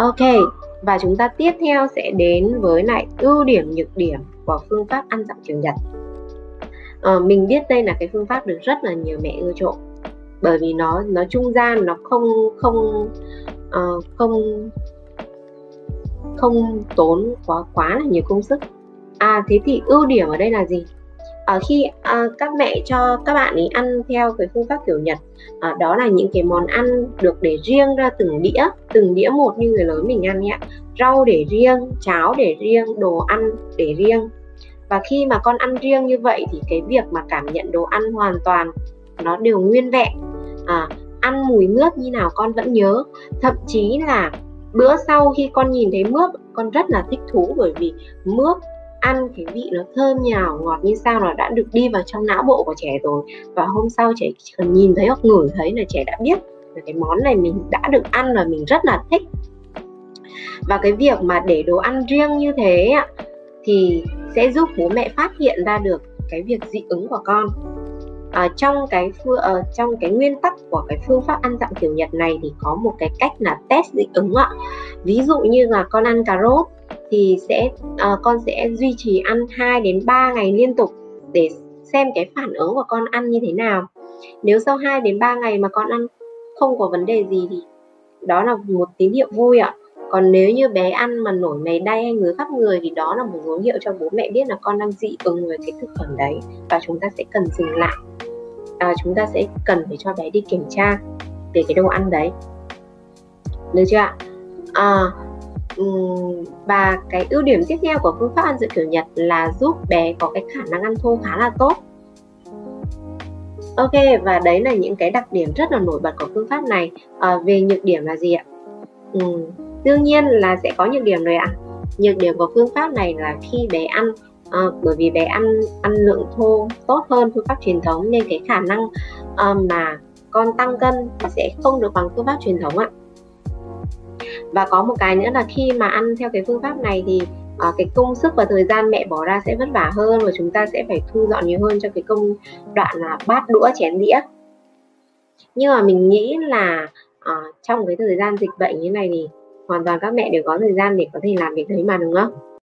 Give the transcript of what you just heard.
Ok, và chúng ta tiếp theo sẽ đến với lại ưu điểm nhược điểm của phương pháp ăn dặm chiều Nhật. Mình biết đây là cái phương pháp được rất là nhiều mẹ ưa chuộng, bởi vì nó trung gian, nó không tốn quá là nhiều công sức. Thế thì ưu điểm ở đây là gì? Khi các mẹ cho các bạn ấy ăn theo cái phương pháp kiểu Nhật, đó là những cái món ăn được để riêng ra từng đĩa một như người lớn mình ăn ấy ạ. Rau để riêng, cháo để riêng, đồ ăn để riêng. Và khi mà con ăn riêng như vậy thì cái việc mà cảm nhận đồ ăn hoàn toàn nó đều nguyên vẹn. Ăn mùi mướp như nào con vẫn nhớ. Thậm chí là bữa sau khi con nhìn thấy mướp, con rất là thích thú, bởi vì mướp ăn cái vị nó thơm nhào ngọt như sao, nó đã được đi vào trong não bộ của trẻ rồi. Và hôm sau trẻ chỉ cần nhìn thấy hoặc ngửi thấy là trẻ đã biết là cái món này mình đã được ăn và mình rất là thích. Và cái việc mà để đồ ăn riêng như thế thì sẽ giúp bố mẹ phát hiện ra được cái việc dị ứng của con. Trong cái nguyên tắc của cái phương pháp ăn dặm kiểu Nhật này thì có một cái cách là test dị ứng ạ. Ví dụ như là con ăn cà rốt thì con sẽ duy trì ăn 2 đến 3 ngày liên tục để xem cái phản ứng của con ăn như thế nào. Nếu sau 2 đến 3 ngày mà con ăn không có vấn đề gì thì đó là một tín hiệu vui ạ. Còn nếu như bé ăn mà nổi mày đay hay ngứa khắp người thì đó là một dấu hiệu cho bố mẹ biết là con đang dị ứng với cái thực phẩm đấy, và chúng ta sẽ cần dừng lại. Chúng ta sẽ cần phải cho bé đi kiểm tra về cái đồ ăn đấy, được chưa ạ? Và cái ưu điểm tiếp theo của phương pháp ăn dặm kiểu Nhật là giúp bé có cái khả năng ăn thô khá là tốt. Ok, và đấy là những cái đặc điểm rất là nổi bật của phương pháp này. Về nhược điểm là gì ạ? Đương nhiên là sẽ có nhược điểm rồi ạ. Nhược điểm của phương pháp này là khi bé ăn, bởi vì bé ăn lượng thô tốt hơn phương pháp truyền thống, nên cái khả năng mà con tăng cân sẽ không được bằng phương pháp truyền thống ạ. Và có một cái nữa là khi mà ăn theo cái phương pháp này thì cái công sức và thời gian mẹ bỏ ra sẽ vất vả hơn, và chúng ta sẽ phải thu dọn nhiều hơn cho cái công đoạn là bát đũa chén đĩa. Nhưng mà mình nghĩ là trong cái thời gian dịch bệnh như này thì hoàn toàn các mẹ đều có thời gian để có thể làm việc đấy mà, đúng không?